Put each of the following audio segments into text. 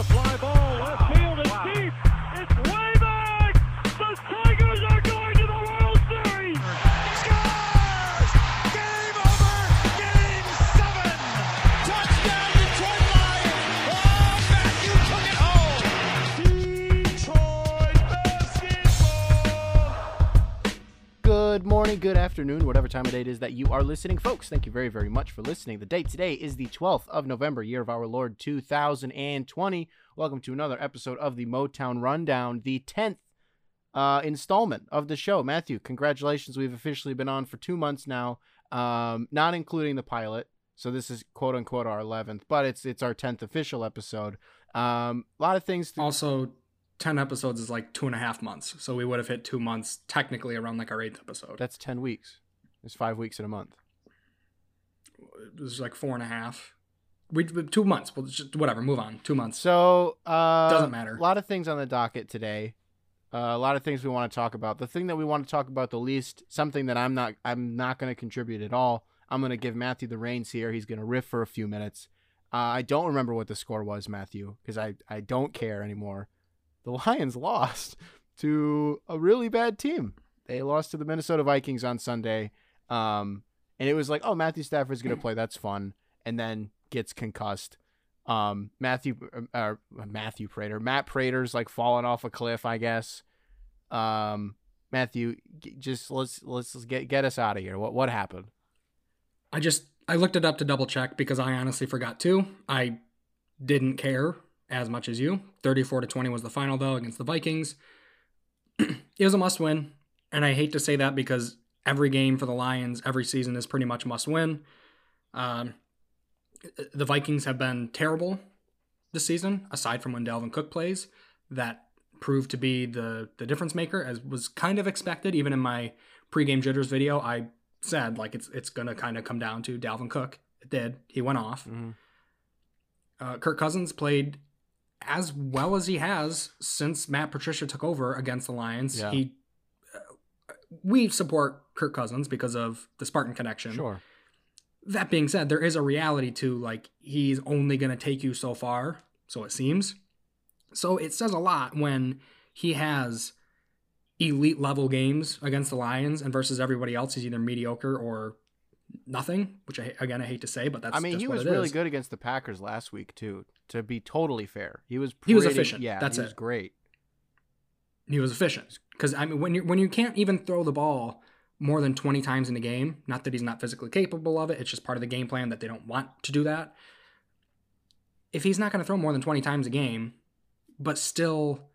a fly ball left field. It's deep. It's way back. The Tigers are going to the World Series. Scores! Game over. Game 7. Touchdown Detroit Lions. Oh, Matthew took it home. Detroit basketball. Good morning, good afternoon, whatever time of day it is that you are listening, folks. Thank you very, very much for listening. The date today is the 12th of November, year of our Lord 2020. Welcome to another episode of the Motown Rundown, the 10th installment of the show. Matthew, congratulations. We've officially been on for 2 months now, not including the pilot. So this is quote unquote our 11th, but it's our 10th official episode. A lot of things. Also, 10 episodes is like 2.5 months. So we would have hit 2 months technically around like our 8th episode. That's 10 weeks. It's 5 weeks in a month. It was like 4.5. We 2 months. Well, just whatever. Move on. 2 months. So doesn't matter. A lot of things on the docket today. A lot of things we want to talk about. The thing that we want to talk about the least, something that I'm not going to contribute at all. I'm going to give Matthew the reins here. He's going to riff for a few minutes. I don't remember what the score was, Matthew, because I don't care anymore. The Lions lost to a really bad team. They lost to the Minnesota Vikings on Sunday. And it was like, oh, Matthew Stafford's going to play. That's fun. And then gets concussed. Matt Prater's like falling off a cliff, I guess. Matthew, just let's get us out of here. What happened? I looked it up to double check because I honestly forgot too. I didn't care as much as you. 34-20 was the final though against the Vikings. It was a must win, and I hate to say that because every game for the Lions every season is pretty much must win. The Vikings have been terrible this season, aside from when Dalvin Cook plays. That proved to be the difference maker, as was kind of expected. Even in my pregame jitters video, I said, like, it's going to kind of come down to Dalvin Cook. It did. He went off. Mm-hmm. Kirk Cousins played as well as he has since Matt Patricia took over against the Lions. Yeah. We support Kirk Cousins because of the Spartan connection. Sure. That being said, there is a reality to, like, he's only going to take you so far, so it seems. So it says a lot when he has elite-level games against the Lions and versus everybody else he's either mediocre or nothing, which, I hate to say, but that's just what it is. I mean, he was really good against the Packers last week, too, to be totally fair. He was efficient. Yeah, that's it. He was great. He was efficient. Because, I mean, when you can't even throw the ball more than 20 times in a game. Not that he's not physically capable of it. It's just part of the game plan that they don't want to do that. If he's not going to throw more than 20 times a game, but still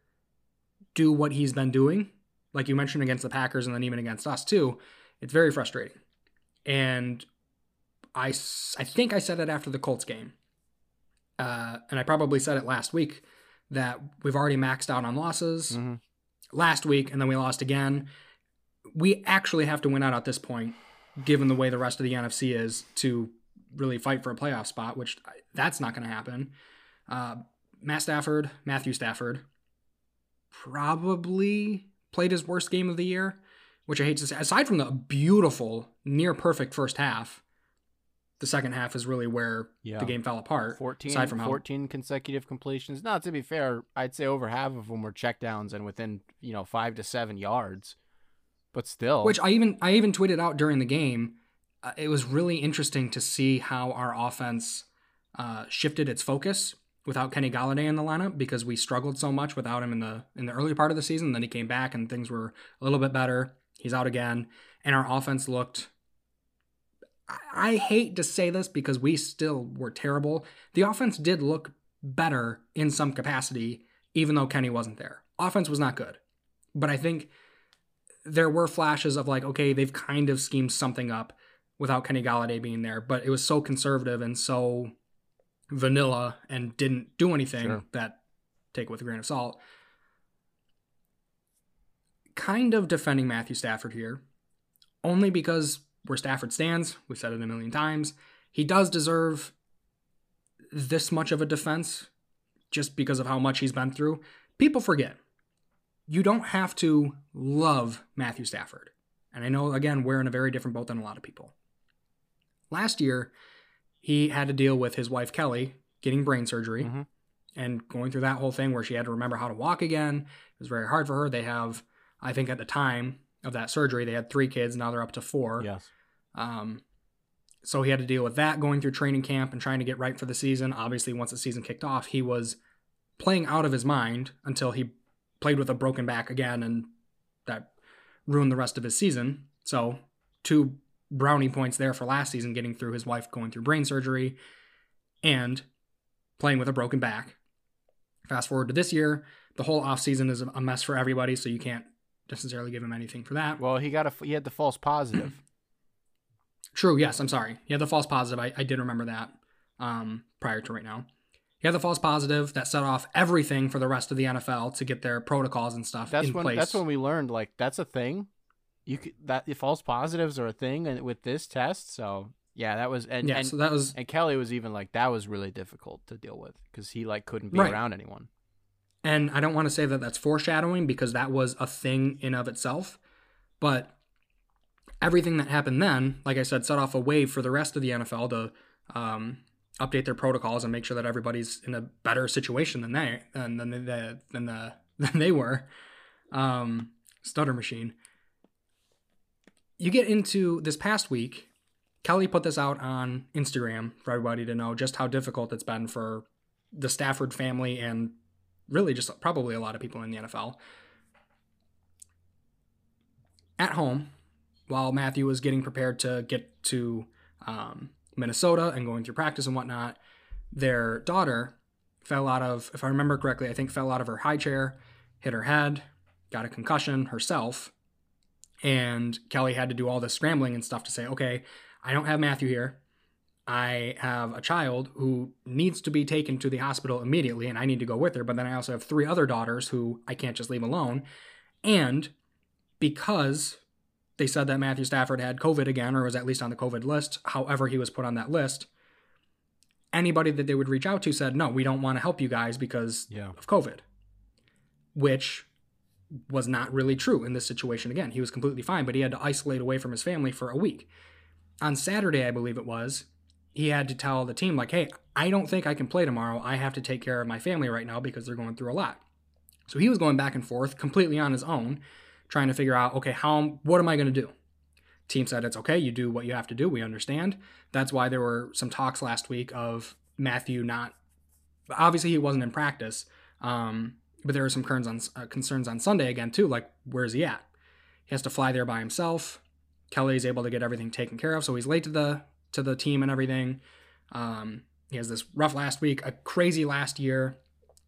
do what he's been doing, like you mentioned against the Packers and then even against us too, it's very frustrating. And I think I said it after the Colts game. And I probably said it last week that we've already maxed out on losses last week. And then we lost again. We actually have to win out at this point, given the way the rest of the NFC is, to really fight for a playoff spot, which that's not going to happen. Matthew Stafford, probably played his worst game of the year, which I hate to say. Aside from the beautiful, near-perfect first half, the second half is really where the game fell apart. 14 consecutive completions. Now, to be fair, I'd say over half of them were checkdowns and within 5 to 7 yards. But still, which I even tweeted out during the game. It was really interesting to see how our offense shifted its focus without Kenny Golladay in the lineup, because we struggled so much without him in the early part of the season. Then he came back and things were a little bit better. He's out again, and our offense looked. I hate to say this because we still were terrible. The offense did look better in some capacity, even though Kenny wasn't there. Offense was not good, but I think there were flashes of like, okay, they've kind of schemed something up without Kenny Golladay being there, but it was so conservative and so vanilla and didn't do anything that, take it with a grain of salt. Kind of defending Matthew Stafford here, only because where Stafford stands, we've said it a million times, he does deserve this much of a defense just because of how much he's been through. People forget. You don't have to love Matthew Stafford. And I know, again, we're in a very different boat than a lot of people. Last year, he had to deal with his wife, Kelly, getting brain surgery. and going through that whole thing where she had to remember how to walk again. It was very hard for her. They have, I think at the time of that surgery, they had 3 kids. Now they're up to 4. Yes. So he had to deal with that, going through training camp and trying to get right for the season. Obviously, once the season kicked off, he was playing out of his mind until he played with a broken back again, and that ruined the rest of his season. So 2 brownie points there for last season, getting through his wife going through brain surgery and playing with a broken back. Fast forward to this year, the whole offseason is a mess for everybody, so you can't necessarily give him anything for that. Well, he had the false positive. True, yes, I'm sorry. He had the false positive. I did remember that prior to right now. He had the false positive that set off everything for the rest of the NFL to get their protocols and stuff in place. That's when we learned, like, that's a thing. The false positives are a thing and with this test, so... Yeah, that was and Kelly was even like, that was really difficult to deal with because he like couldn't be around anyone. And I don't want to say that that's foreshadowing because that was a thing in of itself, but everything that happened then, like I said, set off a wave for the rest of the NFL to update their protocols and make sure that everybody's in a better situation than they were. Stutter machine. You get into this past week. Kelly put this out on Instagram for everybody to know just how difficult it's been for the Stafford family and really just probably a lot of people in the NFL. At home, while Matthew was getting prepared to get to Minnesota and going through practice and whatnot, their daughter fell out of, if I remember correctly, I think fell out of her high chair, hit her head, got a concussion herself, and Kelly had to do all this scrambling and stuff to say, okay, I don't have Matthew here. I have a child who needs to be taken to the hospital immediately, and I need to go with her. But then I also have 3 other daughters who I can't just leave alone. And because they said that Matthew Stafford had COVID again, or was at least on the COVID list, however he was put on that list, anybody that they would reach out to said, no, we don't want to help you guys because of COVID, which was not really true in this situation. Again, he was completely fine, but he had to isolate away from his family for a week. On Saturday, I believe it was, he had to tell the team, like, hey, I don't think I can play tomorrow. I have to take care of my family right now because they're going through a lot. So he was going back and forth completely on his own, trying to figure out, okay, what am I going to do? Team said, it's okay. You do what you have to do. We understand. That's why there were some talks last week of Matthew obviously he wasn't in practice, but there were some concerns on Sunday again too, like, where's he at? He has to fly there by himself. Kelly's able to get everything taken care of, so he's late to the team and everything. He has this rough last week, a crazy last year.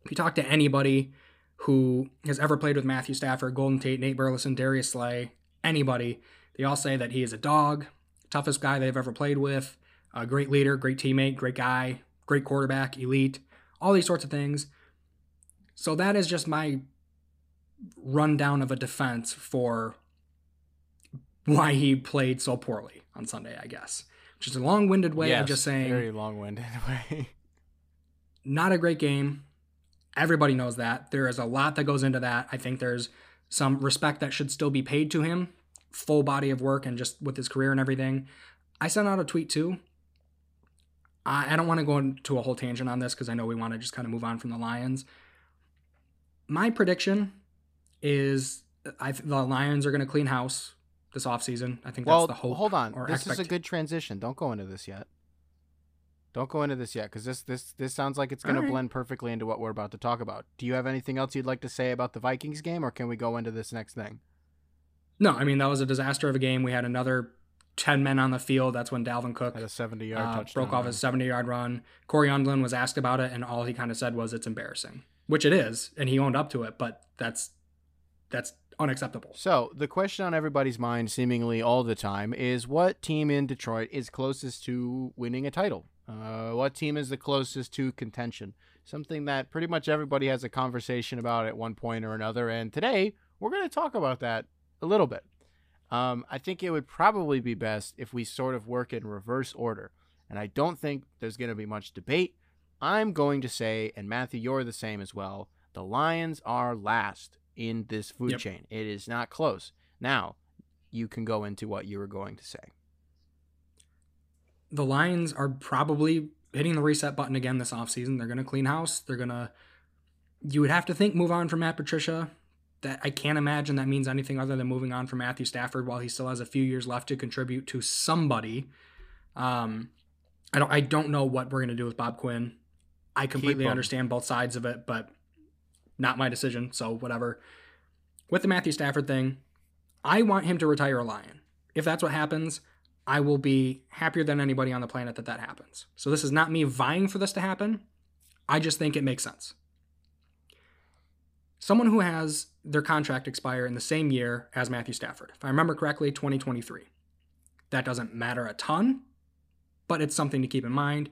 If you talk to anybody who has ever played with Matthew Stafford, Golden Tate, Nate Burleson, Darius Slay, anybody, they all say that he is a dog, toughest guy they've ever played with, a great leader, great teammate, great guy, great quarterback, elite, all these sorts of things. So that is just my rundown of a defense for why he played so poorly on Sunday, I guess. Which is a long-winded way of just saying... very long-winded way. Not a great game. Everybody knows that. There is a lot that goes into that. I think there's some respect that should still be paid to him. Full body of work and just with his career and everything. I sent out a tweet, too. I don't want to go into a whole tangent on this because I know we want to just kind of move on from the Lions. My prediction is the Lions are going to clean house this offseason. I think that's the hope. Hold on. This is a good transition. Don't go into this yet because this sounds like it's going to blend perfectly into what we're about to talk about. Do you have anything else you'd like to say about the Vikings game, or can we go into this next thing? No, I mean, that was a disaster of a game. We had another 10 men on the field. That's when Dalvin Cook had a 70-yard touchdown. Broke off his 70-yard run. Corey Undlin was asked about it, and all he kind of said was, it's embarrassing, which it is, and he owned up to it, but that's unacceptable. So the question on everybody's mind seemingly all the time is, what team in Detroit is closest to winning a title? What team is the closest to contention? Something that pretty much everybody has a conversation about at one point or another. And today we're going to talk about that a little bit. I think it would probably be best if we sort of work in reverse order. And I don't think there's going to be much debate. I'm going to say, and Matthew, you're the same as well, the Lions are last in this food chain. It is not close. Now, you can go into what you were going to say. The Lions are probably hitting the reset button again this offseason. They're going to clean house. They're going to, you would have to think, move on from Matt Patricia. That I can't imagine that means anything other than moving on from Matthew Stafford while he still has a few years left to contribute to somebody. I don't know what we're going to do with Bob Quinn. I completely understand both sides of it, but not my decision, so whatever. With the Matthew Stafford thing, I want him to retire a Lion. If that's what happens, I will be happier than anybody on the planet that that happens. So this is not me vying for this to happen. I just think it makes sense. Someone who has their contract expire in the same year as Matthew Stafford, if I remember correctly, 2023. That doesn't matter a ton, but it's something to keep in mind.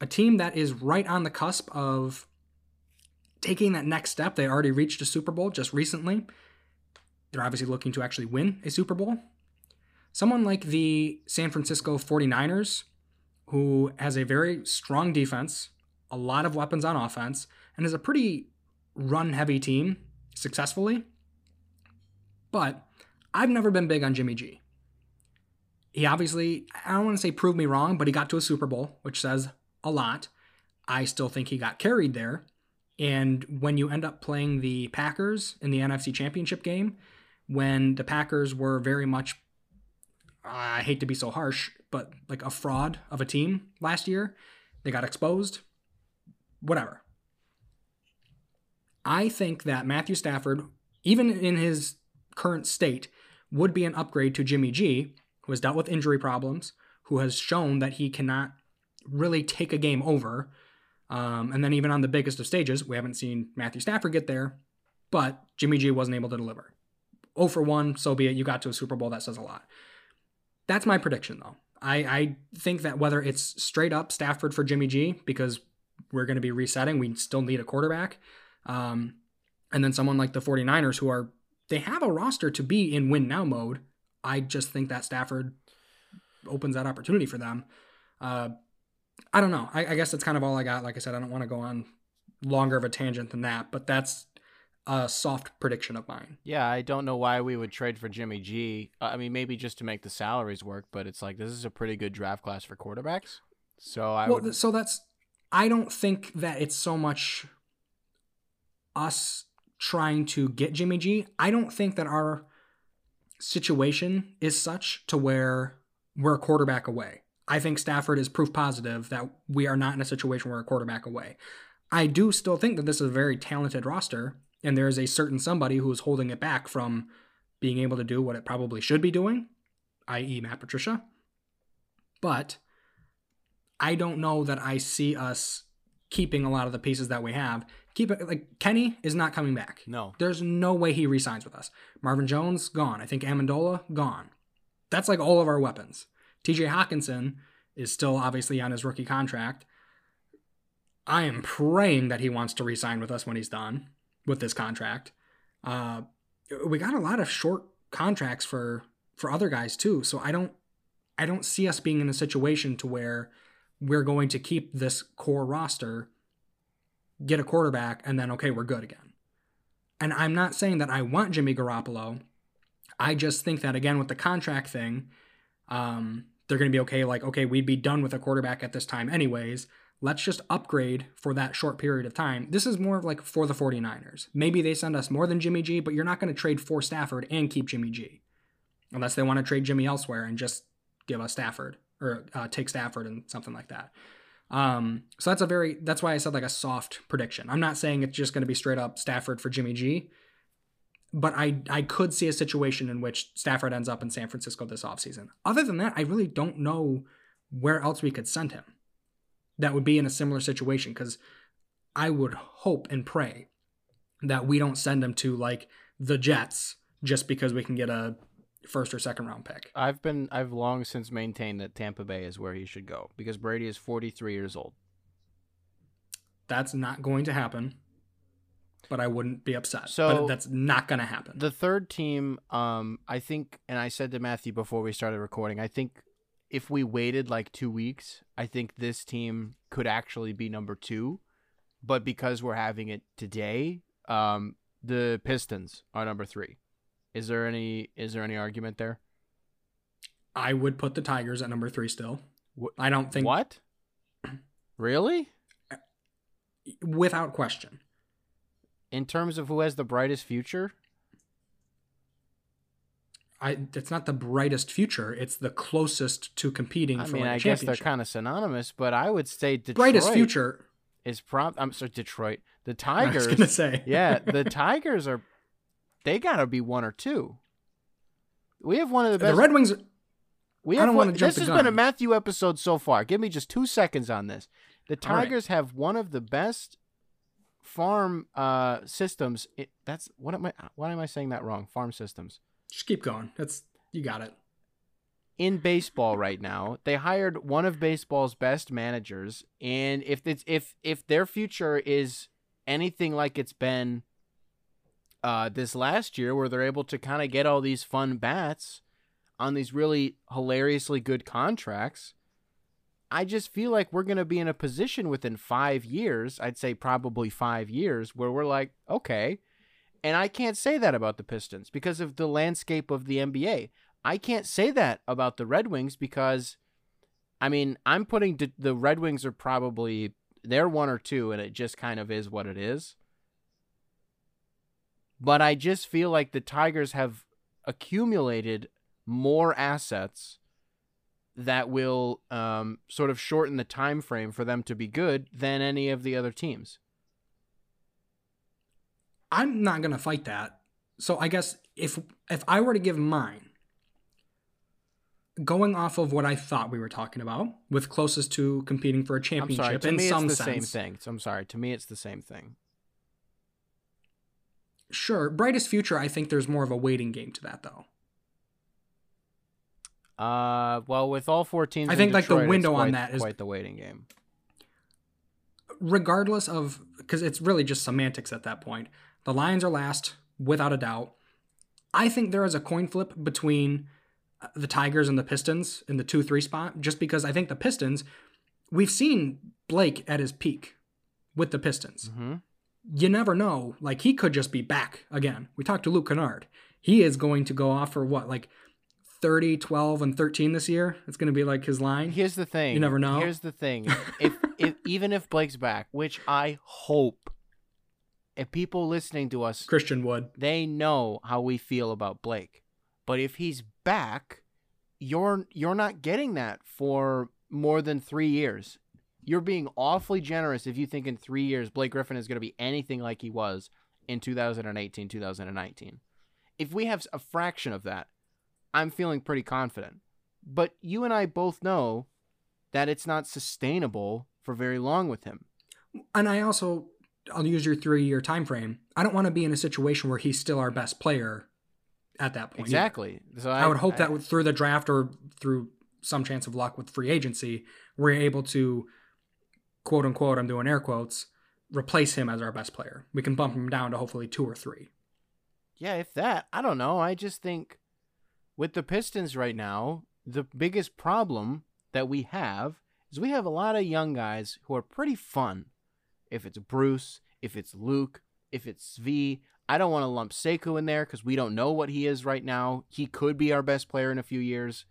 A team that is right on the cusp of taking that next step, they already reached a Super Bowl just recently. They're obviously looking to actually win a Super Bowl. Someone like the San Francisco 49ers, who has a very strong defense, a lot of weapons on offense, and is a pretty run-heavy team successfully. But I've never been big on Jimmy G. He obviously, I don't want to say prove me wrong, but he got to a Super Bowl, which says a lot. I still think he got carried there. And when you end up playing the Packers in the NFC Championship game, when the Packers were very much, I hate to be so harsh, but like a fraud of a team last year, they got exposed, whatever. I think that Matthew Stafford, even in his current state, would be an upgrade to Jimmy G, who has dealt with injury problems, who has shown that he cannot really take a game over. And then even on the biggest of stages, we haven't seen Matthew Stafford get there, but Jimmy G wasn't able to deliver. 0 for 1, so be it. You got to a Super Bowl. That says a lot. That's my prediction, though. I think that whether it's straight up Stafford for Jimmy G, because we're going to be resetting, we still need a quarterback. And then someone like the 49ers, who are, they have a roster to be in win now mode. I just think that Stafford opens that opportunity for them. I don't know. I guess that's kind of all I got. Like I said, I don't want to go on longer of a tangent than that, but that's a soft prediction of mine. Yeah, I don't know why we would trade for Jimmy G. I mean, maybe just to make the salaries work, but it's like, this is a pretty good draft class for quarterbacks. So I don't think that it's so much us trying to get Jimmy G. I don't think that our situation is such to where we're a quarterback away. I think Stafford is proof positive that we are not in a situation where we're a quarterback away. I do still think that this is a very talented roster, and there is a certain somebody who is holding it back from being able to do what it probably should be doing, i.e. Matt Patricia. But I don't know that I see us keeping a lot of the pieces that we have. Kenny is not coming back. No. There's no way he re-signs with us. Marvin Jones, gone. I think Amendola, gone. That's like all of our weapons. TJ Hawkinson is still obviously on his rookie contract. I am praying that he wants to re-sign with us when he's done with this contract. We got a lot of short contracts for other guys too. So I don't see us being in a situation to where we're going to keep this core roster, get a quarterback, and then, okay, we're good again. And I'm not saying that I want Jimmy Garoppolo. I just think that, again, with the contract thing, they're going to be okay, we'd be done with a quarterback at this time anyways. Let's just upgrade for that short period of time. This is more of like for the 49ers. Maybe they send us more than Jimmy G, but you're not going to trade for Stafford and keep Jimmy G. Unless they want to trade Jimmy elsewhere and just give us Stafford or take Stafford and something like that. So that's why I said like a soft prediction. I'm not saying it's just going to be straight up Stafford for Jimmy G, but I could see a situation in which Stafford ends up in San Francisco this offseason. Other than that, I really don't know where else we could send him that would be in a similar situation, because I would hope and pray that we don't send him to like the Jets just because we can get a first or second round pick. I've long since maintained that Tampa Bay is where he should go, because Brady is 43 years old. That's not going to happen, but I wouldn't be upset. So but that's not going to happen. The third team, I think, and I said to Matthew before we started recording, I think if we waited like 2 weeks, I think this team could actually be number 2, but because we're having it today, the Pistons are number 3. Is there any argument there? I would put the Tigers at number 3 still. I don't think... What? Really? Without question. In terms of who has the brightest future? It's not the brightest future. It's the closest to competing for a championship. I guess they're kind of synonymous, but I would say Detroit. Brightest future is I'm sorry, Detroit. The Tigers. I was gonna say, yeah, the Tigers are. They gotta be one or two. We have one of the best. The Red Wings. This has been a Matthew episode so far. Give me just 2 seconds on this. The Tigers have one of the best farm systems. Why am I saying that wrong? Farm systems. Just keep going. You got it. In baseball right now, they hired one of baseball's best managers, and if their future is anything like it's been this last year, where they're able to kind of get all these fun bats on these really hilariously good contracts, I just feel like we're going to be in a position within 5 years, I'd say probably 5 years, where we're like, okay. And I can't say that about the Pistons because of the landscape of the NBA. I can't say that about the Red Wings because, I'm putting the Red Wings are probably, they're one or two, and it just kind of is what it is. But I just feel like the Tigers have accumulated more assets that will sort of shorten the time frame for them to be good than any of the other teams. I'm not going to fight that. So I guess if I were to give mine, going off of what I thought we were talking about, with closest to competing for a championship, To me, it's the same thing. Sure. Brightest future, I think there's more of a waiting game to that, though. Well, with all 4 teams, I think Detroit, like the window on that is quite the waiting game. Regardless of, because it's really just semantics at that point. The Lions are last, without a doubt. I think there is a coin flip between the Tigers and the Pistons in the 2-3 spot, just because I think the Pistons, we've seen Blake at his peak with the Pistons. Mm-hmm. You never know. Like, he could just be back again. We talked to Luke Kennard. He is going to go off for what, like 30, 12, and 13 this year? It's going to be like his line. Here's the thing. You never know. Here's the thing. If even if Blake's back, which I hope, if people listening to us, Christian Wood, they know how we feel about Blake. But if he's back, you're not getting that for more than 3 years. You're being awfully generous if you think in 3 years Blake Griffin is going to be anything like he was in 2018, 2019. If we have a fraction of that, I'm feeling pretty confident. But you and I both know that it's not sustainable for very long with him. And I'll use your 3-year time frame. I don't want to be in a situation where he's still our best player at that point. Exactly. So I would hope that through the draft or through some chance of luck with free agency, we're able to, quote unquote, I'm doing air quotes, replace him as our best player. We can bump him down to hopefully 2 or 3. Yeah, if that, I don't know. I just think with the Pistons right now, the biggest problem that we have is we have a lot of young guys who are pretty fun. If it's Bruce, if it's Luke, if it's V, I don't want to lump Sekou in there because we don't know what he is right now. He could be our best player in a few years.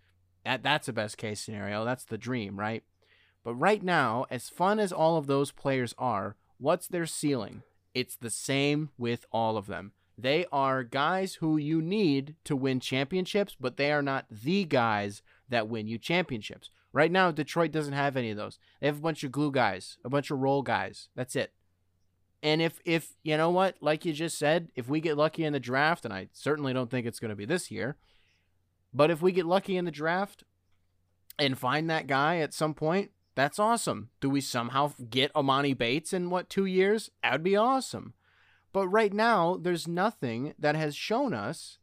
That's a best case scenario. That's the dream, right? But right now, as fun as all of those players are, what's their ceiling? It's the same with all of them. They are guys who you need to win championships, but they are not the guys that win you championships. Right now, Detroit doesn't have any of those. They have a bunch of glue guys, a bunch of roll guys. That's it. And if you know what, like you just said, if we get lucky in the draft, and I certainly don't think it's going to be this year, but if we get lucky in the draft and find that guy at some point, that's awesome. Do we somehow get Amani Bates in, 2 years? That would be awesome. But right now, there's nothing that has shown us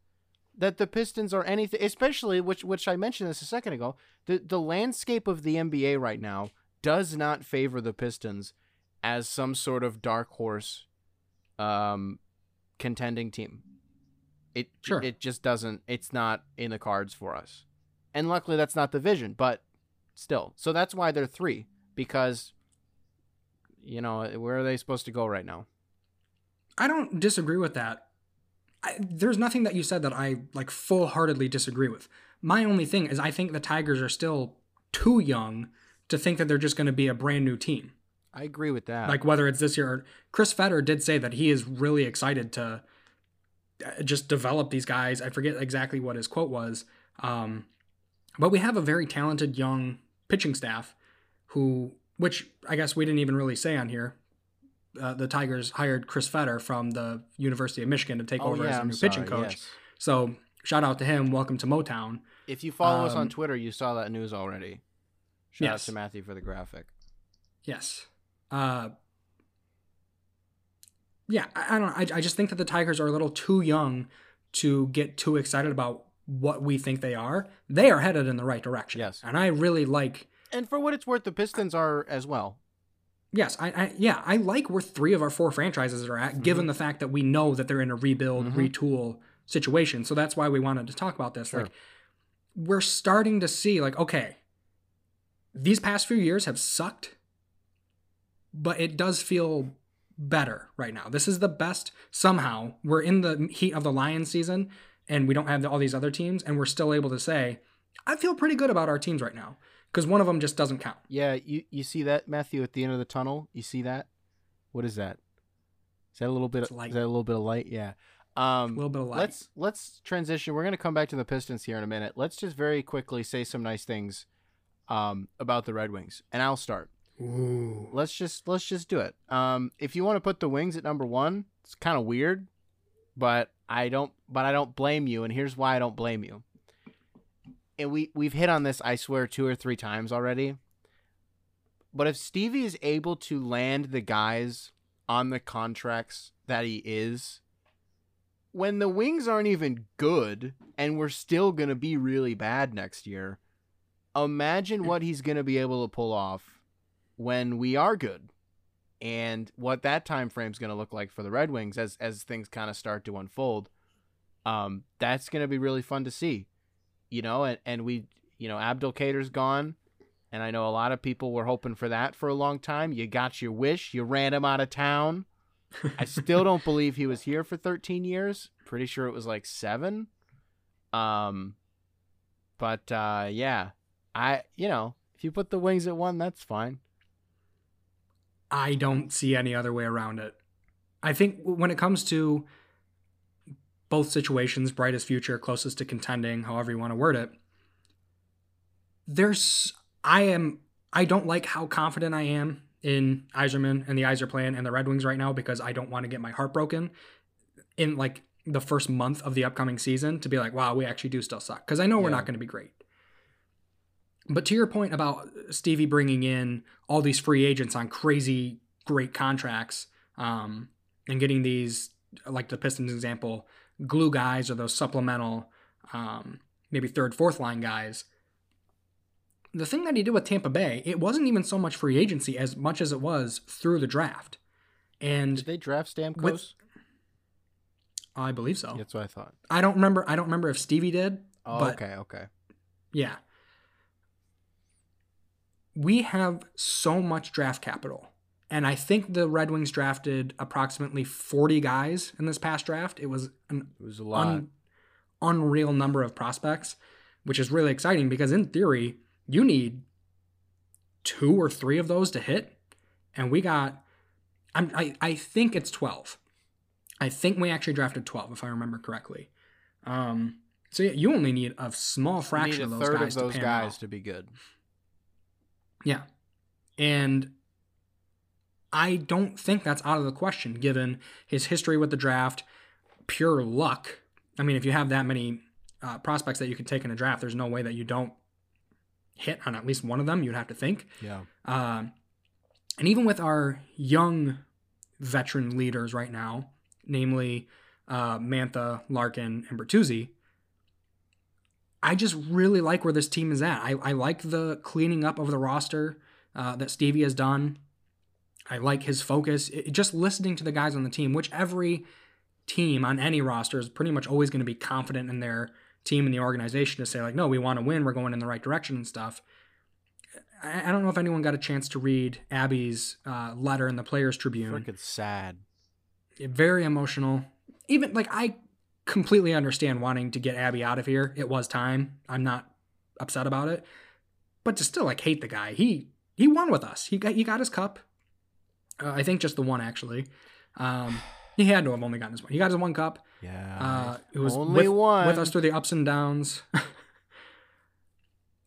that the Pistons are anything, especially, which I mentioned this a second ago, the landscape of the NBA right now does not favor the Pistons as some sort of dark horse contending team. It just doesn't, it's not in the cards for us. And luckily that's not the vision, but still. So that's why they're 3, because, you know, where are they supposed to go right now? I don't disagree with that. There's nothing that you said that I like full-heartedly disagree with. My only thing is I think the Tigers are still too young to think that they're just going to be a brand new team. I agree with that. Like, whether it's this year or Chris Fetter did say that he is really excited to just develop these guys. I forget exactly what his quote was. But we have a very talented young pitching staff who, which I guess we didn't even really say on here. The Tigers hired Chris Fetter from the University of Michigan to take over as a new pitching coach. Yes. So shout out to him. Welcome to Motown. If you follow us on Twitter, you saw that news already. Shout out to Matthew for the graphic. Yes. I just think that the Tigers are a little too young to get too excited about what we think they are. They are headed in the right direction. Yes. And I really like... And for what it's worth, the Pistons are as well. Yes. I like where 3 of our 4 franchises are at, given the fact that we know that they're in a rebuild, retool situation. So that's why we wanted to talk about this. Sure. Like, we're starting to see, like, okay, these past few years have sucked, but it does feel better right now. This is the best. Somehow we're in the heat of the Lions season and we don't have all these other teams, and we're still able to say, I feel pretty good about our teams right now, because one of them just doesn't count. Yeah, you see that, Matthew, at the end of the tunnel? You see that? What is that? Is that a little bit of light? Is that a little bit of light? Yeah. A little bit of light. Let's transition. We're going to come back to the Pistons here in a minute. Let's just very quickly say some nice things about the Red Wings, and I'll start. Ooh. Let's just do it. If you want to put the Wings at number 1, it's kind of weird, but I don't blame you, and here's why I don't blame you. And we've hit on this, I swear, 2 or 3 times already. But if Stevie is able to land the guys on the contracts that he is, when the Wings aren't even good and we're still going to be really bad next year, imagine what he's going to be able to pull off when we are good, and what that time frame is going to look like for the Red Wings as things kind of start to unfold. That's going to be really fun to see. You know, and we, you know, Abdulkader's gone, and I know a lot of people were hoping for that for a long time. You got your wish. You ran him out of town. I still don't believe he was here for 13 years. Pretty sure it was like 7. If you put the Wings at 1, that's fine. I don't see any other way around it. I think when it comes to both situations, brightest future, closest to contending, however you want to word it, I don't like how confident I am in Yzerman and the Yzer plan and the Red Wings right now, because I don't want to get my heart broken in like the first month of the upcoming season to be like, wow, we actually do still suck. Cause I know we're not going to be great. But to your point about Stevie bringing in all these free agents on crazy great contracts, and getting these, like the Pistons example, glue guys or those supplemental, maybe 3rd, 4th line guys. The thing that he did with Tampa Bay, it wasn't even so much free agency as much as it was through the draft. And did they draft Stamkos? I believe so. That's what I thought. I don't remember if Stevie did. Oh, but okay. Yeah. We have so much draft capital. And I think the Red Wings drafted approximately 40 guys in this past draft. It was a lot. Unreal number of prospects, which is really exciting, because in theory, you need 2 or 3 of those to hit. And we got, I think it's 12. I think we actually drafted 12, if I remember correctly. So yeah, you only need a small fraction of those guys to pan out. You need a third of those guys to be good. Yeah. And I don't think that's out of the question, given his history with the draft, pure luck. I mean, if you have that many prospects that you could take in a draft, there's no way that you don't hit on at least one of them, you'd have to think. Yeah. And even with our young veteran leaders right now, namely Mantha, Larkin, and Bertuzzi, I just really like where this team is at. I like the cleaning up of the roster that Stevie has done. I like his focus. Just listening to the guys on the team, which every team on any roster is pretty much always going to be confident in their team and the organization to say, like, no, we want to win. We're going in the right direction and stuff. I don't know if anyone got a chance to read Abby's letter in the Players' Tribune. Freaking sad. Very emotional. Even, like, I completely understand wanting to get Abby out of here. It was time. I'm not upset about it. But to still, like, hate the guy. He he won with us. He got his cup. I think just the one, actually. He had to have only gotten his one. He got his one cup. Yeah. It was only one. With us through the ups and downs.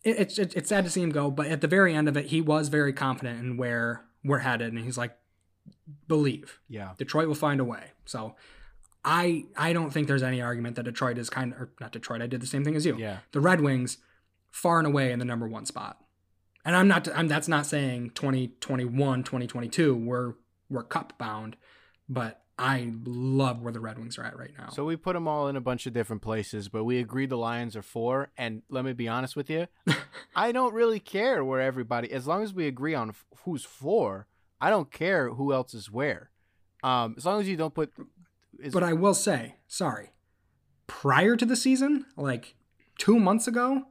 It's sad to see him go, but at the very end of it, he was very confident in where we're headed, and he's like, believe. Yeah. Detroit will find a way. So I don't think there's any argument that Detroit is kind of, or not Detroit, I did the same thing as you. Yeah. The Red Wings, far and away in the number one spot. And that's not saying 2021, 2022, we're cup bound, but I love where the Red Wings are at right now. So we put them all in a bunch of different places, but we agreed the Lions are 4. And let me be honest with you, I don't really care where everybody, as long as we agree on who's 4, I don't care who else is where. As long as you don't put. But I will say, sorry, prior to the season, like 2 months ago,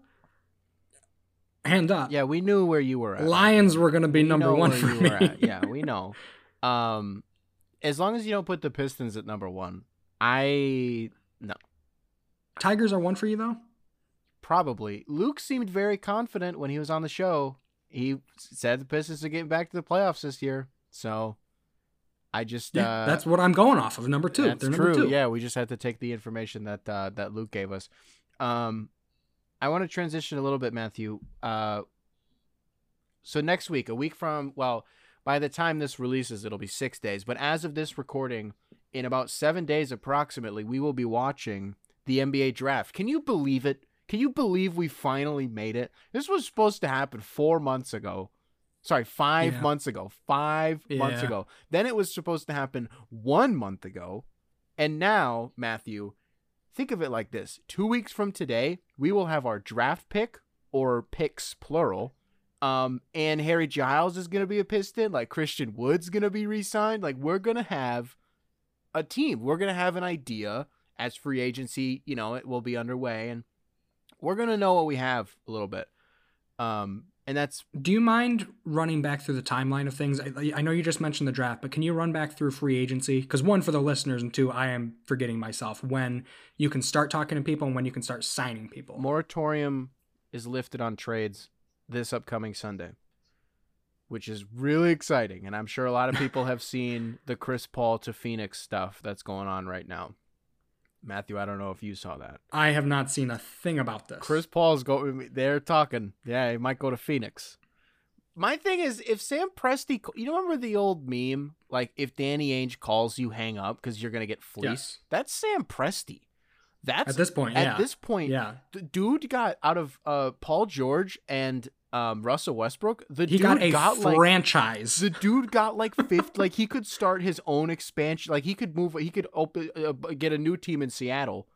hand up. Yeah, we knew where you were at. Lions were going to be number one for me. Yeah, we know. As long as you don't put the Pistons at number one, no. Tigers are one for you, though? Probably. Luke seemed very confident when he was on the show. He said the Pistons are getting back to the playoffs this year. So I just... Yeah, that's what I'm going off of, number 2. That's number true. 2. Yeah, we just had to take the information that that Luke gave us. I want to transition a little bit, Matthew. So next week, a week from... Well, by the time this releases, it'll be 6 days. But as of this recording, in about 7 days approximately, we will be watching the NBA draft. Can you believe it? Can you believe we finally made it? This was supposed to happen 4 months ago. Sorry, 5 months ago. 5 months ago. Then it was supposed to happen 1 month ago. And now, Matthew, think of it like this. 2 weeks from today, we will have our draft pick, or picks plural. And Harry Giles is going to be a Piston. Like, Christian Wood's going to be re-signed. Like, we're going to have a team. We're going to have an idea as free agency. You know, it will be underway, and we're going to know what we have a little bit. And that's. Do you mind running back through the timeline of things? I know you just mentioned the draft, but can you run back through free agency? Because one, for the listeners, and two, I am forgetting myself when you can start talking to people and when you can start signing people. Moratorium is lifted on trades this upcoming Sunday, which is really exciting. And I'm sure a lot of people have seen the Chris Paul to Phoenix stuff that's going on right now. Matthew, I don't know if you saw that. I have not seen a thing about this. Chris Paul's going, they're talking. Yeah, he might go to Phoenix. My thing is, if Sam Presti, you remember the old meme? Like, if Danny Ainge calls you, hang up because you're going to get fleeced. Yes. That's Sam Presti. That's At this point, the dude got out of Paul George and Russell Westbrook. The dude got a franchise. The dude got like fifth. Like, he could start his own expansion. Like, he could move. He could open get a new team in Seattle,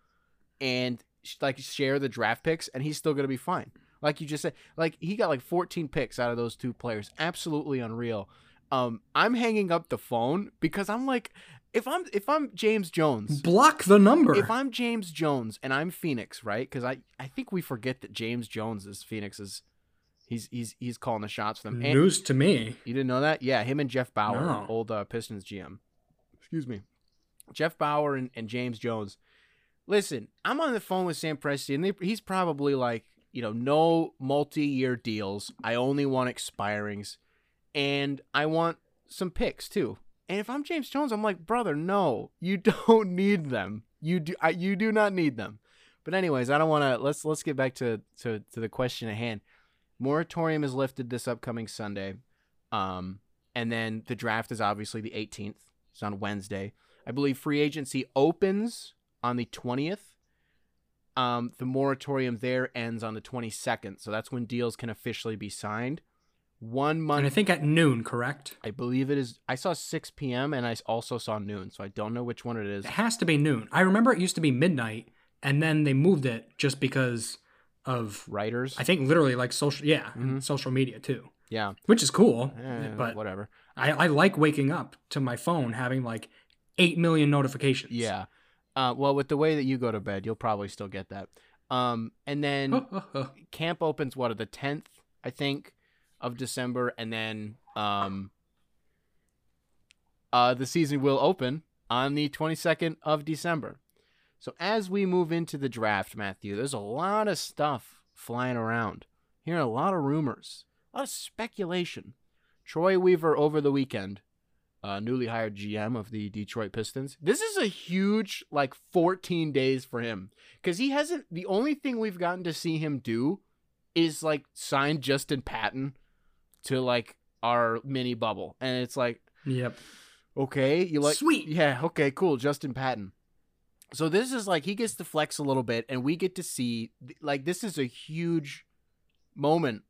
and like share the draft picks, and he's still gonna be fine. Like you just said, like he got like 14 picks out of those two players. Absolutely unreal. I'm hanging up the phone because I'm like. If I'm James Jones, block the number. If I'm James Jones and I'm Phoenix, right? Because I think we forget that James Jones is Phoenix's. He's calling the shots for them. News to me. You didn't know that? Yeah, him and Jeff Bauer, old Pistons GM. Excuse me, Jeff Bauer and James Jones. Listen, I'm on the phone with Sam Presti, and he's probably like, you know, no multi-year deals. I only want expirings, and I want some picks too. And if I'm James Jones, I'm like, brother, no, you don't need them. You do not need them. But anyways, I don't want to. Let's get back to the question at hand. Moratorium is lifted this upcoming Sunday, and then the draft is obviously the 18th. It's on Wednesday, I believe. Free agency opens on the 20th. The moratorium there ends on the 22nd, so that's when deals can officially be signed. 1 month, and I think at noon, correct? I believe it is. I saw 6 p.m. and I also saw noon, so I don't know which one it is. It has to be noon. I remember it used to be midnight, and then they moved it just because of writers. I think literally like social, and social media too. Yeah, which is cool, but whatever. I like waking up to my phone having like 8 million notifications. Yeah. Well, with the way that you go to bed, you'll probably still get that. And then camp opens what, the 10th, I think, of December, and then the season will open on the 22nd of December. So as we move into the draft, Matthew, there's a lot of stuff flying around. Hearing a lot of rumors, of speculation. Troy Weaver over the weekend, newly hired GM of the Detroit Pistons. This is a huge, like, 14 days for him because he hasn't. The only thing we've gotten to see him do is, like, sign Justin Patton to, like, our mini bubble. And it's like, yep. Okay. You like, sweet. Yeah. Okay, cool. Justin Patton. So this is like, he gets to flex a little bit and we get to see, like, this is a huge moment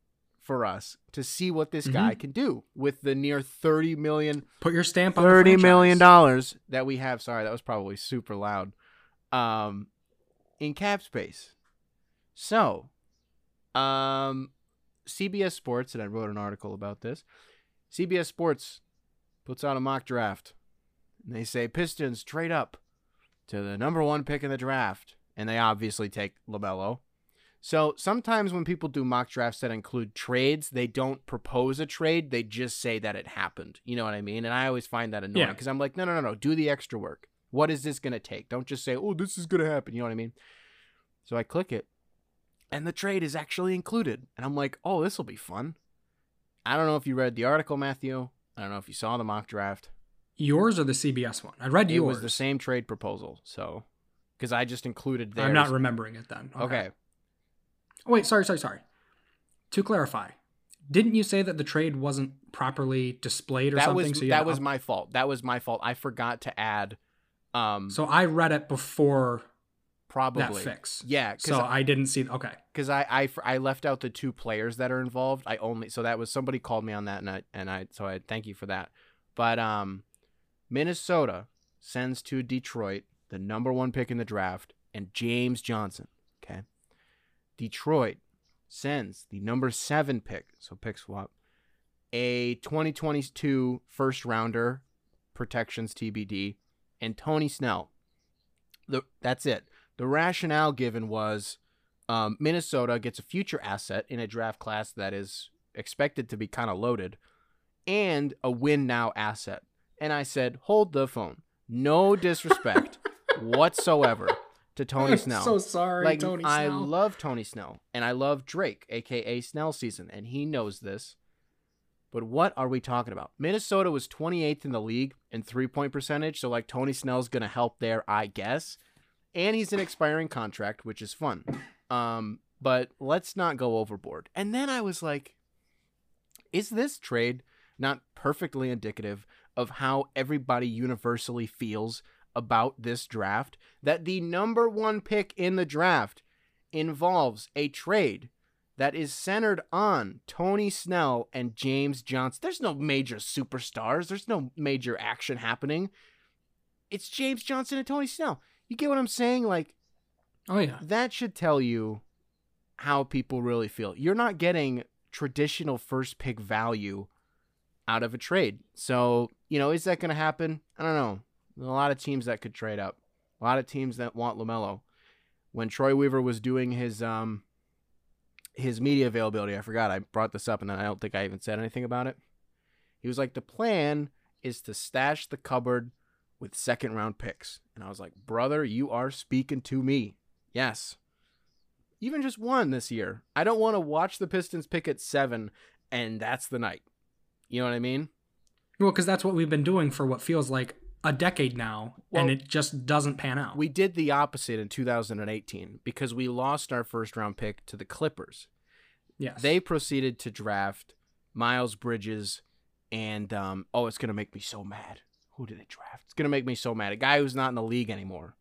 for us to see what this guy can do with the near $30 million. Put your stamp on $30 million that we have. Sorry, that was probably super loud. In cap space. So, CBS Sports, and I wrote an article about this. CBS Sports puts out a mock draft. And they say Pistons trade up to the number one pick in the draft. And they obviously take LaMelo. So sometimes when people do mock drafts that include trades, they don't propose a trade. They just say that it happened. You know what I mean? And I always find that annoying because I'm like, no. Do the extra work. What is this going to take? Don't just say, oh, this is going to happen. You know what I mean? So I click it. And the trade is actually included. And I'm like, oh, this will be fun. I don't know if you read the article, Matthew. I don't know if you saw the mock draft. Yours or the CBS one? I read yours. It was the same trade proposal. So, because I just included theirs. I'm not remembering it then. Okay. Oh, wait, sorry. To clarify, didn't you say that the trade wasn't properly displayed or something? That was my fault. I forgot to add. So I read it before... Probably. That fix. Yeah. So I didn't see. Okay. Because I left out the two players that are involved. So that was, somebody called me on that, and I thank you for that. But Minnesota sends to Detroit the number one pick in the draft and James Johnson. Okay. Detroit sends the number 7 pick. So pick swap, a 2022 first rounder, protections TBD, and Tony Snell. That's it. The rationale given was Minnesota gets a future asset in a draft class that is expected to be kind of loaded and a win now asset. And I said, hold the phone. No disrespect whatsoever to Tony Snell. I'm so sorry, like, Tony Snell. I love Tony Snell and I love Drake, a.k.a. Snell season, and he knows this. But what are we talking about? Minnesota was 28th in the league in 3-point percentage, so like Tony Snell's going to help there, I guess. And he's an expiring contract, which is fun. But let's not go overboard. And then I was like, is this trade not perfectly indicative of how everybody universally feels about this draft? That the number one pick in the draft involves a trade that is centered on Tony Snell and James Johnson. There's no major superstars. There's no major action happening. It's James Johnson and Tony Snell. You get what I'm saying? Like, oh yeah, that should tell you how people really feel. You're not getting traditional first pick value out of a trade. So, you know, is that going to happen? I don't know. There's a lot of teams that could trade up. A lot of teams that want LaMelo. When Troy Weaver was doing his media availability, I forgot I brought this up and then I don't think I even said anything about it. He was like, the plan is to stash the cupboard with second round picks. And I was like, brother, you are speaking to me. Yes. Even just one this year. I don't want to watch the Pistons pick at 7 and that's the night. You know what I mean? Well, because that's what we've been doing for what feels like a decade now, well, and it just doesn't pan out. We did the opposite in 2018 because we lost our first round pick to the Clippers. Yes. They proceeded to draft Miles Bridges and, it's going to make me so mad. Who did they draft? It's going to make me so mad. A guy who's not in the league anymore.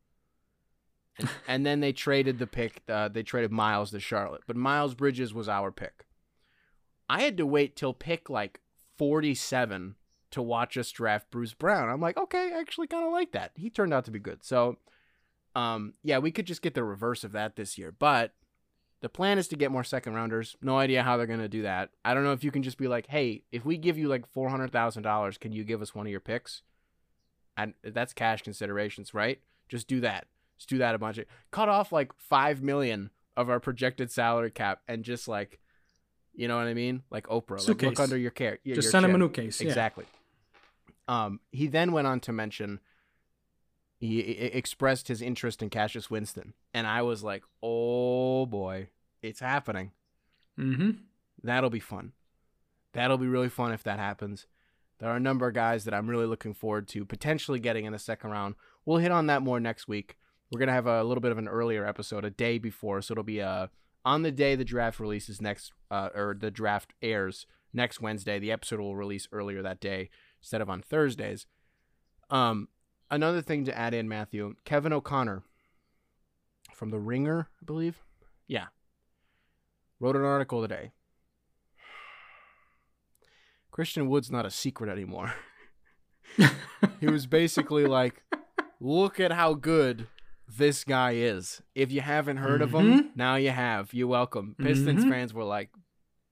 And then they traded the pick. They traded Miles to Charlotte. But Miles Bridges was our pick. I had to wait till pick like 47 to watch us draft Bruce Brown. I'm like, okay, I actually kind of like that. He turned out to be good. So, we could just get the reverse of that this year. But the plan is to get more second rounders. No idea how they're going to do that. I don't know if you can just be like, hey, if we give you like $400,000, can you give us one of your picks? And that's cash considerations, right? Just do that. Just do that a bunch. Cut off like $5 million of our projected salary cap and just like, you know what I mean? Like Oprah, like look under your care. Just send him a new case. Exactly. Yeah. He then went on to mention he expressed his interest in Cassius Winston, and I was like, oh boy, it's happening. Mm-hmm. That'll be fun. That'll be really fun if that happens. There are a number of guys that I'm really looking forward to potentially getting in the second round. We'll hit on that more next week. We're going to have a little bit of an earlier episode, a day before, so it'll be on the day the draft releases next, or the draft airs next Wednesday. The episode will release earlier that day instead of on Thursdays. Another thing to add in, Matthew, Kevin O'Connor from The Ringer, I believe. Yeah. Wrote an article today. Christian Wood's not a secret anymore. He was basically like, look at how good this guy is. If you haven't heard of him, now you have. You're welcome. Pistons fans were like,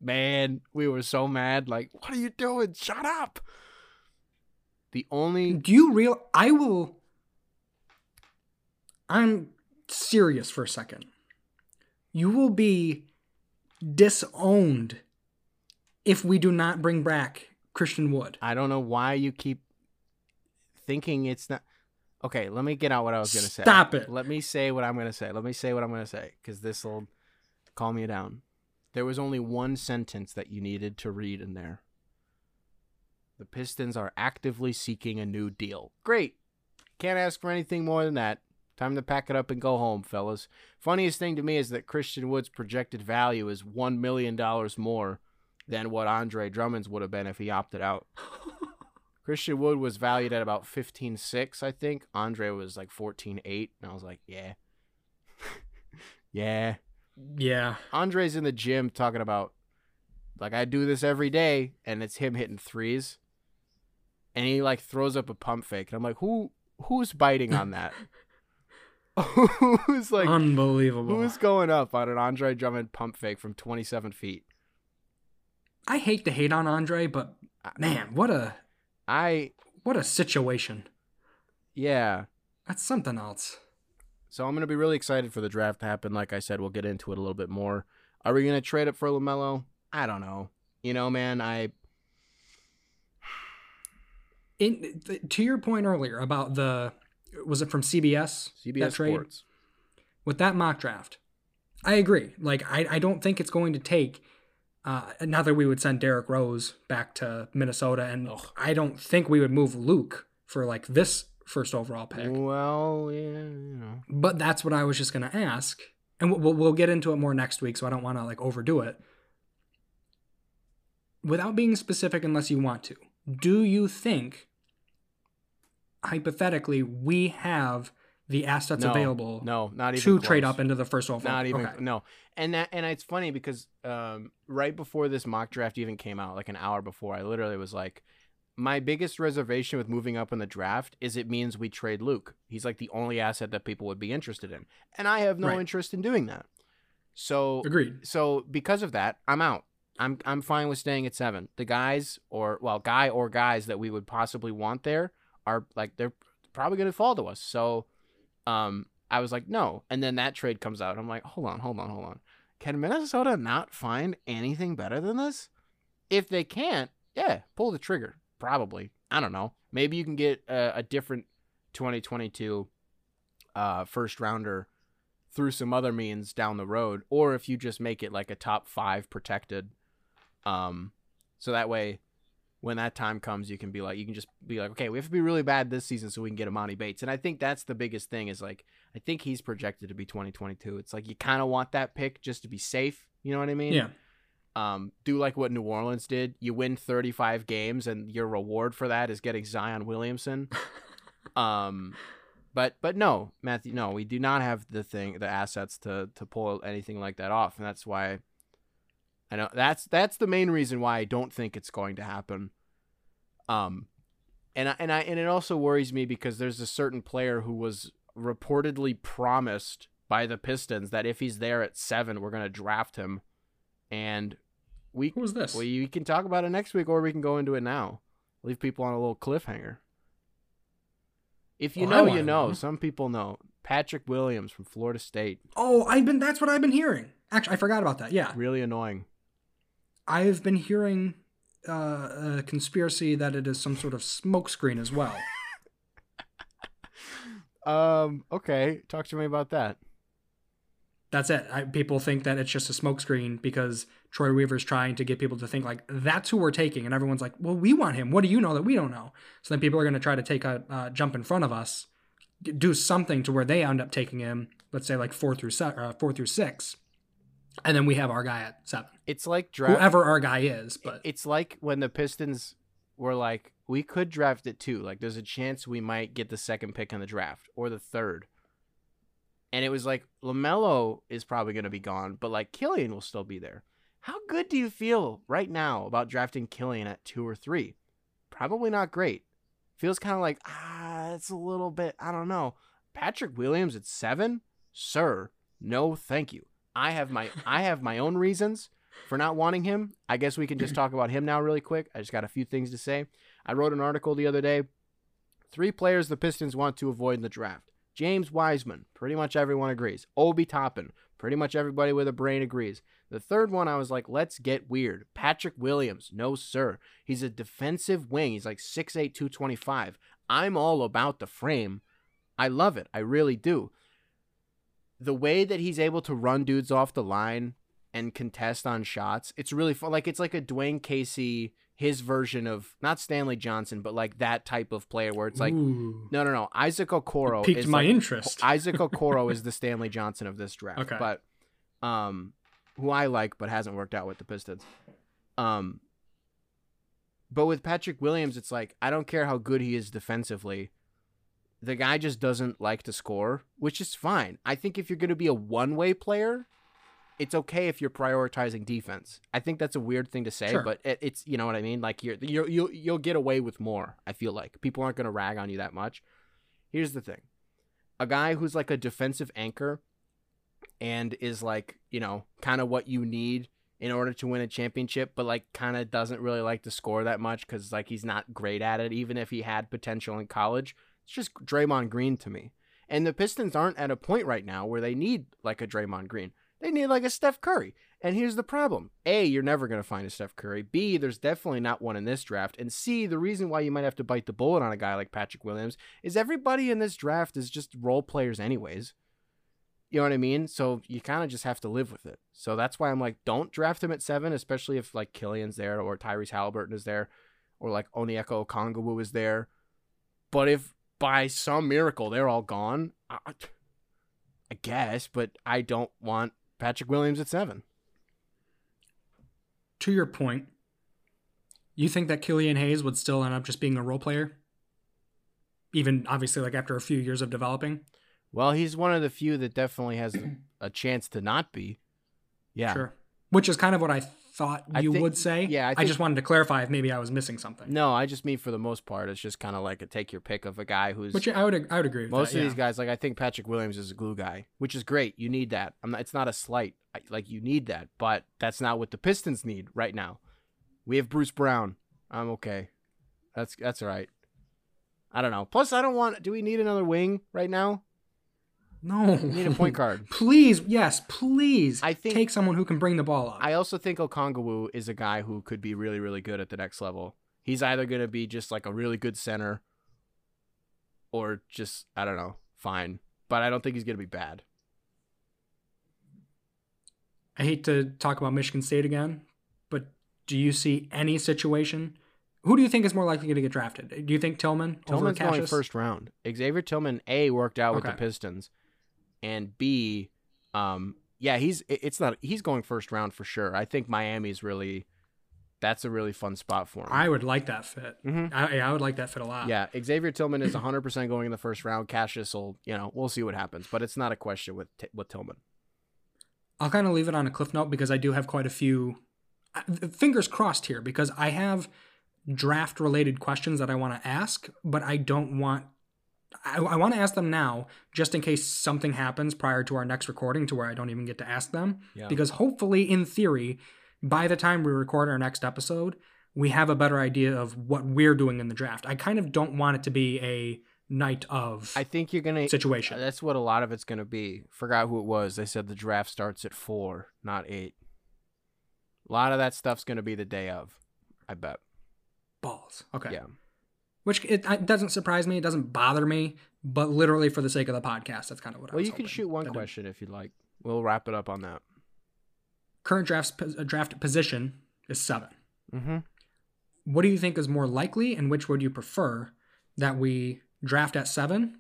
man, we were so mad. Like, what are you doing? Shut up. The only... I'm serious for a second. You will be disowned if we do not bring back Christian Wood. I don't know why you keep thinking it's not... Okay, let me get out what I was going to say. Stop it. Let me say what I'm going to say. Let me say what I'm going to say, because this will calm you down. There was only one sentence that you needed to read in there. The Pistons are actively seeking a new deal. Great. Can't ask for anything more than that. Time to pack it up and go home, fellas. Funniest thing to me is that Christian Wood's projected value is $1 million more than what Andre Drummond's would have been if he opted out. Christian Wood was valued at about 15.6, I think. Andre was like 14.8, and I was like, yeah. Yeah. Yeah. Andre's in the gym talking about, like, I do this every day, and it's him hitting threes. And he, like, throws up a pump fake. And I'm like, who's biting on that? Who's, like... Unbelievable. Who's going up on an Andre Drummond pump fake from 27 feet? I hate to hate on Andre, but, man, what a situation. Yeah. That's something else. So I'm going to be really excited for the draft to happen. Like I said, we'll get into it a little bit more. Are we going to trade up for LaMelo? I don't know. You know, man, to your point earlier about was it from CBS? CBS Sports. With that mock draft, I agree. Like, I don't think it's going to take, not that we would send Derrick Rose back to Minnesota, and I don't think we would move Luke for, like, this first overall pick. Well, yeah, you know. But that's what I was just going to ask. And we'll get into it more next week, so I don't want to, like, overdo it. Without being specific unless you want to, do you think, hypothetically, we have the assets available to trade up into the first overall? Not even, no. And it's funny because right before this mock draft even came out, like an hour before, I literally was like, my biggest reservation with moving up in the draft is it means we trade Luke. He's like the only asset that people would be interested in. And I have no interest in doing that. So agreed. So because of that, I'm out. I'm fine with staying at 7. The guys guys that we would possibly want there are like, they're probably going to fall to us. So I was like, no. And then that trade comes out. I'm like, hold on. Can Minnesota not find anything better than this? If they can't, yeah, pull the trigger. Probably. I don't know. Maybe you can get a different 2022 first rounder through some other means down the road, or if you just make it like a top 5 protected. So that way, when that time comes, you can just be like, okay, we have to be really bad this season so we can get Amani Bates. And I think that's the biggest thing is, like, I think he's projected to be 2022. It's like, you kind of want that pick just to be safe. You know what I mean? Yeah. Do like what New Orleans did. You win 35 games and your reward for that is getting Zion Williamson. But no, Matthew, no, we do not have the assets to pull anything like that off. And that's why I know that's the main reason why I don't think it's going to happen. And it also worries me because there's a certain player who was reportedly promised by the Pistons that if he's there at 7, we're going to draft him. And who was this? We can talk about it next week, or we can go into it now. Leave people on a little cliffhanger. If you know, you know. Some people know. Patrick Williams from Florida State. Oh, that's what I've been hearing. Actually, I forgot about that. Yeah. Really annoying. I've been hearing a conspiracy that it is some sort of smokescreen as well. Okay. Talk to me about that. That's it. People think that it's just a smokescreen because Troy Weaver's trying to get people to think like, that's who we're taking. And everyone's like, well, we want him. What do you know that we don't know? So then people are going to try to take a jump in front of us, do something to where they end up taking him, let's say like 4 through 6. And then we have our guy at 7. It's like draft, whoever our guy is. But it's like when the Pistons were like, we could draft it too. Like there's a chance we might get the second pick in the draft or the third. And it was like, LaMelo is probably going to be gone, but like Killian will still be there. How good do you feel right now about drafting Killian at 2 or 3? Probably not great. Feels kind of like, it's a little bit, I don't know. Patrick Williams at 7? Sir, no thank you. I have my own reasons for not wanting him. I guess we can just talk about him now really quick. I just got a few things to say. I wrote an article the other day. 3 players the Pistons want to avoid in the draft. James Wiseman, pretty much everyone agrees. Obi Toppin, pretty much everybody with a brain agrees. The third one, I was like, let's get weird. Patrick Williams, no sir. He's a defensive wing. He's like 6'8", 225. I'm all about the frame. I love it. I really do. The way that he's able to run dudes off the line and contest on shots, it's really fun. Like, it's like a Dwayne Casey, his version of not Stanley Johnson, but like that type of player where it's like, ooh, no. Isaac Okoro piqued my interest. Isaac Okoro is the Stanley Johnson of this draft, okay. But who I like, but hasn't worked out with the Pistons. But with Patrick Williams, it's like, I don't care how good he is defensively. The guy just doesn't like to score, which is fine. I think if you're going to be a one-way player, it's okay if you're prioritizing defense. I think that's a weird thing to say, sure, but it's, you know what I mean? Like you'll get away with more, I feel like. People aren't going to rag on you that much. Here's the thing. A guy who's like a defensive anchor and is like, you know, kind of what you need in order to win a championship, but like kind of doesn't really like to score that much because like he's not great at it, even if he had potential in college. It's just Draymond Green to me. And the Pistons aren't at a point right now where they need like a Draymond Green. They need like a Steph Curry. And here's the problem. A, you're never going to find a Steph Curry. B, there's definitely not one in this draft. And C, the reason why you might have to bite the bullet on a guy like Patrick Williams is everybody in this draft is just role players anyways. You know what I mean? So you kind of just have to live with it. So that's why I'm like, don't draft him at 7, especially if like Killian's there or Tyrese Halliburton is there or like Onyeka Okongwu is there. But if by some miracle they're all gone, I guess, but I don't want Patrick Williams at 7. To your point, you think that Killian Hayes would still end up just being a role player? Even obviously like after a few years of developing? Well, he's one of the few that definitely has a chance to not be. Yeah. Sure. Which is kind of what I thought you would say. Yeah. I just wanted to clarify if maybe I was missing something. No, I just mean for the most part, it's just kind of like a take your pick of a guy who's... Which I would agree with most that, of these guys, like I think Patrick Williams is a glue guy, which is great. You need that. It's not a slight. Like you need that, but that's not what the Pistons need right now. We have Bruce Brown. I'm okay. That's all right. I don't know. Plus, I don't want... Do we need another wing right now? No. You need a point guard. Please, yes, please take someone who can bring the ball up. I also think Okongwu is a guy who could be really, really good at the next level. He's either going to be just like a really good center or just, I don't know, fine. But I don't think he's going to be bad. I hate to talk about Michigan State again, but do you see any situation? Who do you think is more likely to get drafted? Do you think Tillman? Tillman's going first round. Xavier Tillman, A, worked out with the Pistons. And B, he's going first round for sure. I think Miami's that's a really fun spot for him. I would like that fit. Mm-hmm. I would like that fit a lot. Yeah, Xavier Tillman is 100% going in the first round. Cassius will, we'll see what happens, but it's not a question with Tillman. I'll kind of leave it on a cliff note because I do have quite a few fingers crossed here because I have draft related questions that I want to ask, but I don't want... I want to ask them now just in case something happens prior to our next recording to where I don't even get to ask them. Yeah. Because hopefully, in theory, by the time we record our next episode, we have a better idea of what we're doing in the draft. I kind of don't want it to be a night of situation. That's what a lot of it's going to be. Forgot who it was. They said the draft starts at 4, not 8. A lot of that stuff's going to be the day of, I bet. Balls. Okay. Yeah. Which it doesn't surprise me. It doesn't bother me. But literally for the sake of the podcast, that's kind of what I was hoping. Well, you can shoot one question if you'd like. we'll wrap it up on that. Current draft position is 7. Mm-hmm. What do you think is more likely, and which would you prefer, that we draft at 7,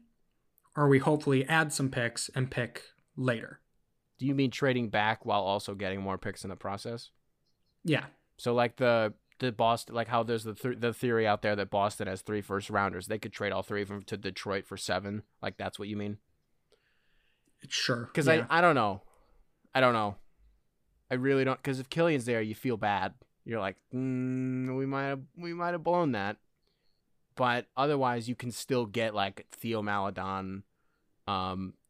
or we hopefully add some picks and pick later? Do you mean trading back while also getting more picks in the process? Yeah. So like the Boston, like how there's the theory out there that Boston has 3 first rounders. They could trade all 3 of them to Detroit for 7. Like, that's what you mean? Sure. Because yeah. I don't know. I really don't. Because if Killian's there, you feel bad. You're like, we might have blown that. But otherwise, you can still get like Theo Maladon.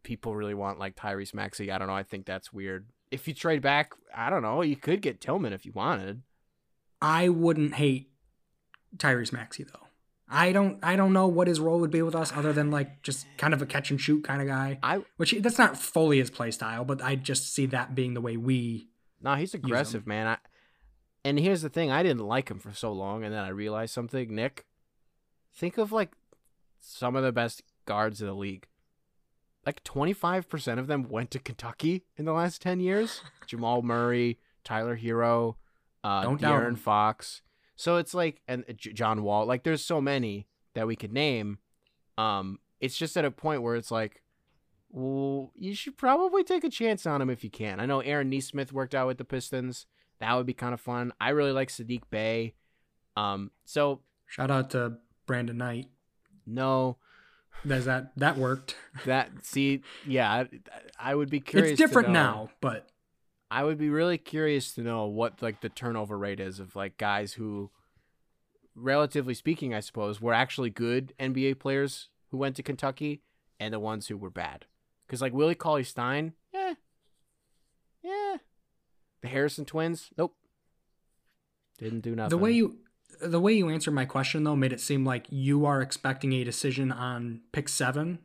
People really want like Tyrese Maxey. I don't know. I think that's weird. If you trade back, I don't know. You could get Tillman if you wanted. I wouldn't hate Tyrese Maxey though. I don't know what his role would be with us other than like just kind of a catch and shoot kind of guy. Which that's not fully his play style, but I just see that being the way we. No, he's aggressive, man. And here's the thing. I didn't like him for so long, and then I realized something. Nick, think of like some of the best guards in the league. Like 25% of them went to Kentucky in the last 10 years. Jamal Murray, Tyler Hero, De'Aaron Fox. So it's like, and John Wall. Like, there's so many that we could name. It's just at a point where it's like, well, you should probably take a chance on him if you can. I know Aaron Nesmith worked out with the Pistons. That would be kind of fun. I really like Sadiq Bey. So shout out to Brandon Knight. No, does that worked? I would be curious. It's different to know, now, but I would be really curious to know what like the turnover rate is of like guys who, relatively speaking, I suppose, were actually good NBA players who went to Kentucky and the ones who were bad. Because like Willie Cauley-Stein, yeah. The Harrison twins? Nope. Didn't do nothing. The way you answered my question, though, made it seem like you are expecting a decision on pick 7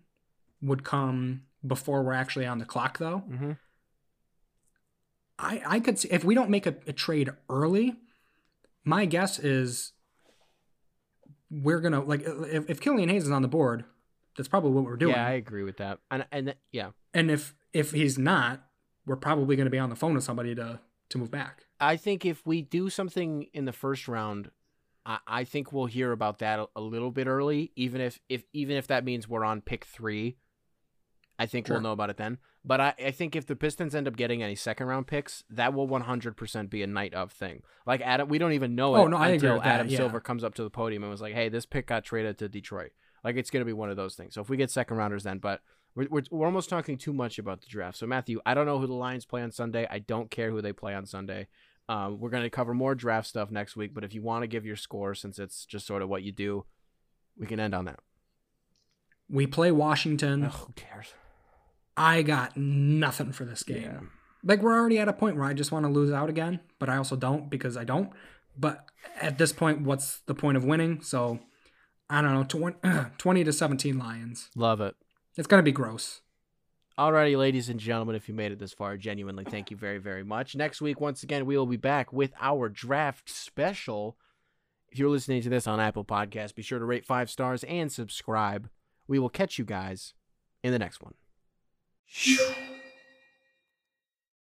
would come before we're actually on the clock, though. Mm-hmm. I could see, if we don't make a trade early, my guess is we're going to, like, if Killian Hayes is on the board, that's probably what we're doing. Yeah, I agree with that. And And if he's not, we're probably going to be on the phone with somebody to move back. I think if we do something in the first round, I think we'll hear about that a little bit early, even if that means we're on pick 3. I think We'll know about it then. But I think if the Pistons end up getting any second-round picks, that will 100% be a night of thing. Like, Adam, we don't even know until Adam Silver comes up to the podium and was like, hey, this pick got traded to Detroit. Like, it's going to be one of those things. So if we get second-rounders then, but... We're almost talking too much about the draft. So, Matthew, I don't know who the Lions play on Sunday. I don't care who they play on Sunday. We're going to cover more draft stuff next week, but if you want to give your score, since it's just sort of what you do, we can end on that. We play Washington. Oh, who cares? I got nothing for this game. Yeah. Like, we're already at a point where I just want to lose out again, but I also don't because I don't. But at this point, what's the point of winning? So, I don't know, 20-17 Lions. Love it. It's going to be gross. Alrighty, ladies and gentlemen, if you made it this far, genuinely, thank you very, very much. Next week, once again, we will be back with our draft special. If you're listening to this on Apple Podcasts, be sure to rate 5 stars and subscribe. We will catch you guys in the next one.